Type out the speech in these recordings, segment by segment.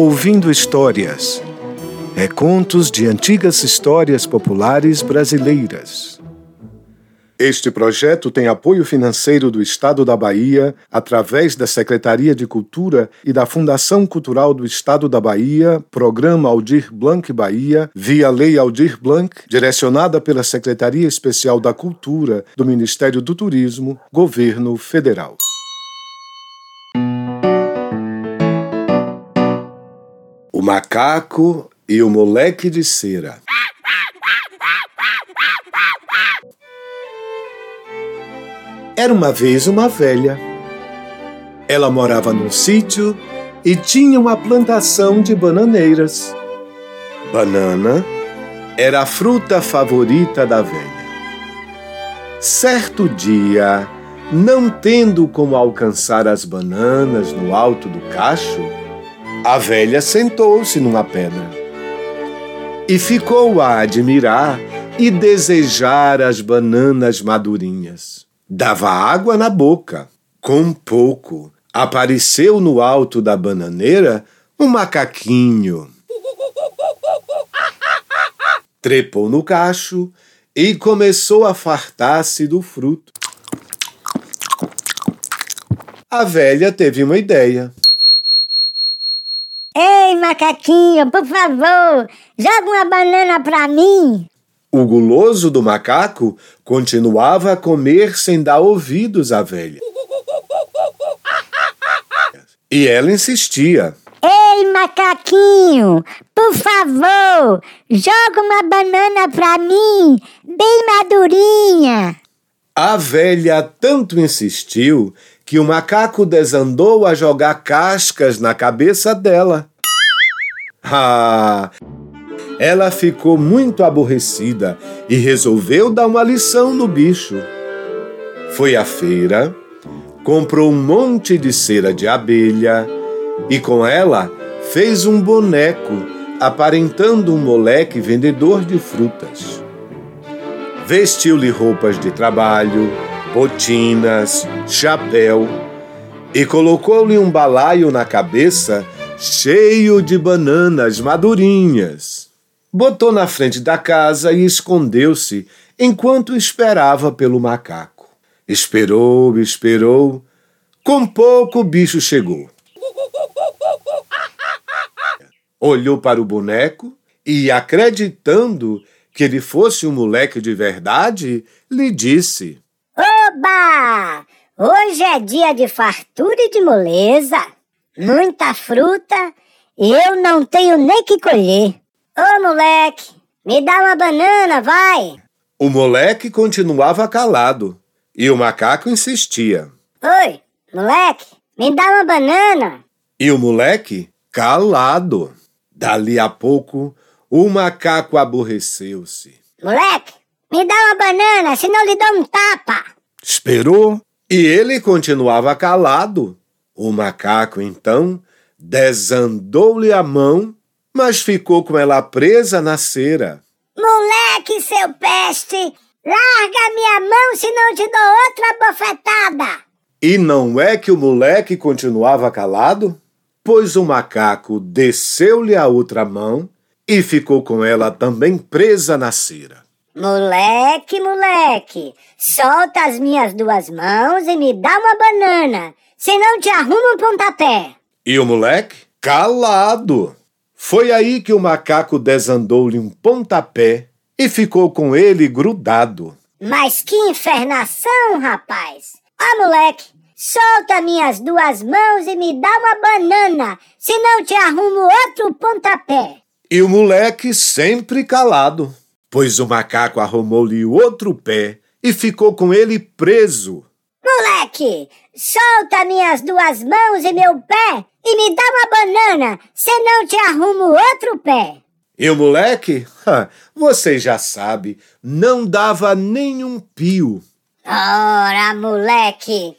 Ouvindo Histórias, recontos de antigas histórias populares brasileiras. Este projeto tem apoio financeiro do Estado da Bahia, através da Secretaria de Cultura e da Fundação Cultural do Estado da Bahia, Programa Aldir Blanc Bahia, via Lei Aldir Blanc, direcionada pela Secretaria Especial da Cultura do Ministério do Turismo, Governo Federal. O macaco e o moleque de cera. Era uma vez uma velha. Ela morava num sítio e tinha uma plantação de bananeiras. Banana era a fruta favorita da velha. Certo dia, não tendo como alcançar as bananas no alto do cacho, a velha sentou-se numa pedra e ficou a admirar e desejar as bananas madurinhas. Dava água na boca. Com pouco, apareceu no alto da bananeira um macaquinho. Trepou no cacho e começou a fartar-se do fruto. A velha teve uma ideia. Ei, macaquinho, por favor, joga uma banana pra mim. O guloso do macaco continuava a comer sem dar ouvidos à velha. E ela insistia. Ei, macaquinho, por favor, joga uma banana pra mim, bem madurinha. A velha tanto insistiu que o macaco desandou a jogar cascas na cabeça dela. Ah! Ela ficou muito aborrecida e resolveu dar uma lição no bicho. Foi à feira, comprou um monte de cera de abelha e com ela fez um boneco aparentando um moleque vendedor de frutas. Vestiu-lhe roupas de trabalho, botinas, chapéu e colocou-lhe um balaio na cabeça cheio de bananas madurinhas. Botou na frente da casa e escondeu-se enquanto esperava pelo macaco. Esperou. Com pouco o bicho chegou. Olhou para o boneco e, acreditando que ele fosse um moleque de verdade, lhe disse: Oba! Hoje é dia de fartura e de moleza. Muita fruta e eu não tenho nem que colher. Ô, moleque, me dá uma banana, vai! O moleque continuava calado e o macaco insistia. Oi, moleque, me dá uma banana! E o moleque calado. Dali a pouco, o macaco aborreceu-se. Moleque, me dá uma banana, senão lhe dou um tapa! Esperou e ele continuava calado. O macaco, então, desandou-lhe a mão, mas ficou com ela presa na cera. Moleque, seu peste! Larga minha mão, senão te dou outra bofetada! E não é que o moleque continuava calado? Pois o macaco desceu-lhe a outra mão e ficou com ela também presa na cera. Moleque, solta as minhas duas mãos e me dá uma banana, senão te arrumo um pontapé. E o moleque, calado! Foi aí que o macaco desandou-lhe um pontapé e ficou com ele grudado. Mas que infernação, rapaz! Ó, moleque, solta minhas duas mãos e me dá uma banana, senão te arrumo outro pontapé. E o moleque sempre calado, pois o macaco arrumou-lhe outro pé e ficou com ele preso. Moleque, solta minhas duas mãos e meu pé e me dá uma banana, senão te arrumo outro pé. E o moleque, você já sabe, não dava nenhum pio. Ora, moleque,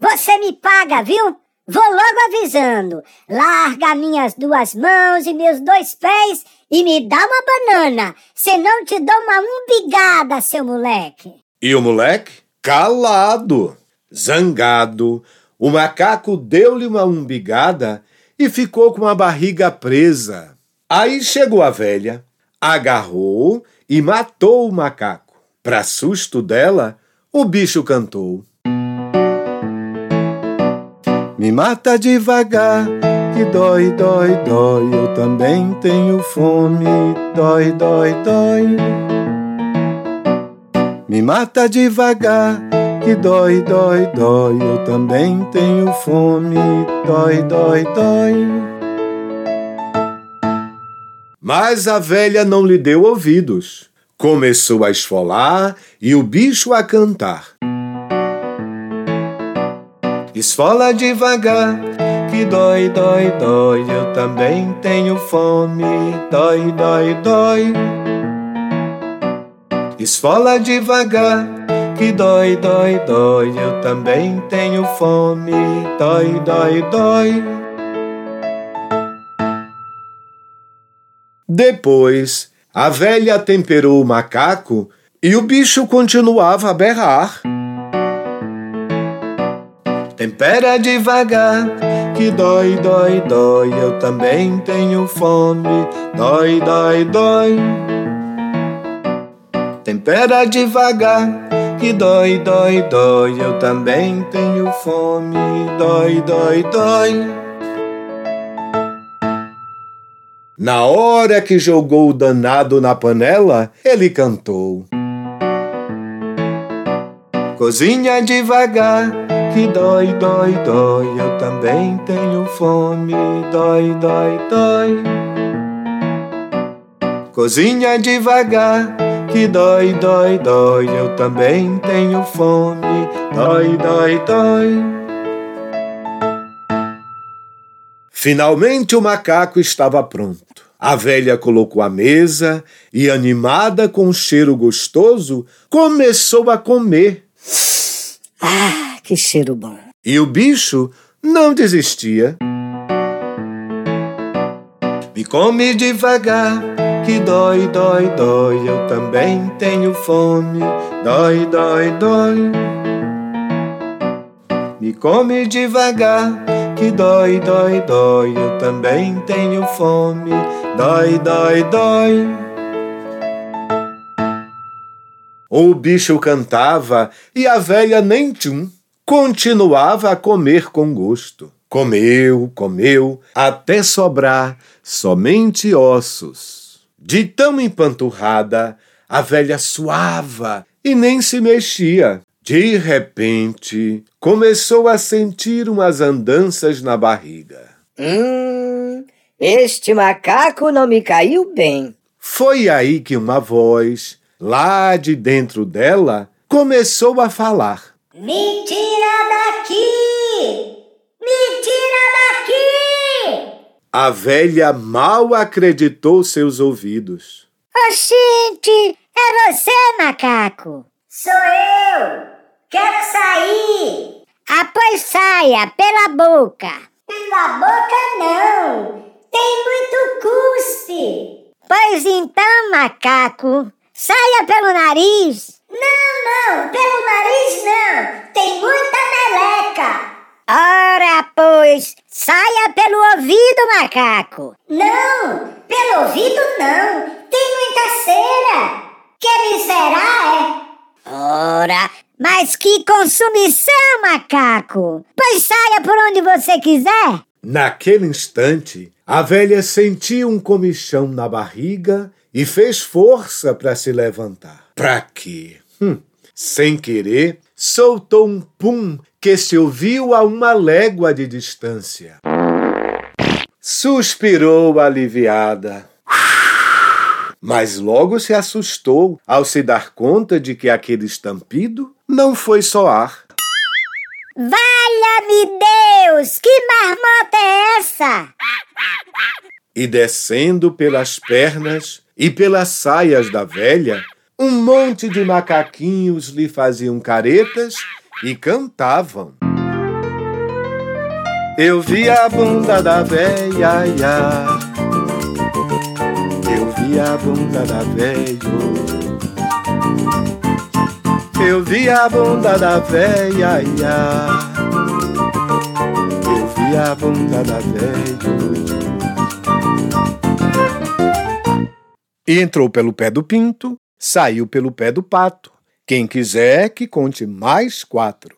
você me paga, viu? Vou logo avisando. Larga minhas duas mãos e meus dois pés e me dá uma banana, senão te dou uma umbigada, seu moleque. E o moleque, calado, zangado, o macaco deu-lhe uma umbigada e ficou com a barriga presa. Aí chegou a velha, agarrou e matou o macaco. Para susto dela, o bicho cantou: me mata devagar, que dói, dói, dói. Eu também tenho fome, dói, dói, dói. Me mata devagar, que dói, dói, dói. Eu também tenho fome, dói, dói, dói. Mas a velha não lhe deu ouvidos. Começou a esfolar e o bicho a cantar. Esfola devagar, que dói, dói, dói. Eu também tenho fome, dói, dói, dói. Esfola devagar, que dói, dói, dói. Eu também tenho fome, dói, dói, dói. Depois, a velha temperou o macaco e o bicho continuava a berrar. Tempera devagar, que dói, dói, dói. Eu também tenho fome, dói, dói, dói. Tempera devagar, que dói, dói, dói. Eu também tenho fome, dói, dói, dói. Na hora que jogou o danado na panela, ele cantou: cozinha devagar, que dói, dói, dói. Eu também tenho fome, dói, dói, dói. Cozinha devagar, que dói, dói, dói. Eu também tenho fome, dói, dói, dói. Finalmente o macaco estava pronto. A velha colocou a mesa e, animada com um cheiro gostoso, começou a comer. Que cheiro bom! E o bicho não desistia. Me come devagar, que dói, dói, dói. Eu também tenho fome, dói, dói, dói. Me come devagar, que dói, dói, dói. Eu também tenho fome, dói, dói, dói. O bicho cantava e a velha nem tchum. Continuava a comer com gosto. Comeu, comeu, até sobrar somente ossos. De tão empanturrada, a velha suava e nem se mexia. De repente, começou a sentir umas andanças na barriga. Este macaco não me caiu bem. Foi aí que uma voz, lá de dentro dela, começou a falar. Me tira daqui! Me tira daqui! A velha mal acreditou seus ouvidos. Oxente, é você, macaco? Sou eu! Quero sair! Ah, pois saia, pela boca! Pela boca não! Tem muito cuspe! Pois então, macaco, saia pelo nariz! Não, não, pelo nariz não, tem muita meleca. Ora, pois, saia pelo ouvido, macaco. Não, pelo ouvido não, tem muita cera. Que me será, é? Ora, mas que consumição, macaco. Pois saia por onde você quiser. Naquele instante, a velha sentiu um comichão na barriga e fez força para se levantar. Pra quê? Sem querer, soltou um pum que se ouviu a uma légua de distância. Suspirou aliviada. Mas logo se assustou ao se dar conta de que aquele estampido não foi só ar. Valha-me Deus! Que marmota é essa? E descendo pelas pernas e pelas saias da velha, um monte de macaquinhos lhe faziam caretas e cantavam. Eu vi a bunda da véia, ia. Eu vi a bunda da véia. Eu vi a bunda da véia, ia. Eu vi e a vontade veio. E entrou pelo pé do pinto, saiu pelo pé do pato. Quem quiser que conte mais 4.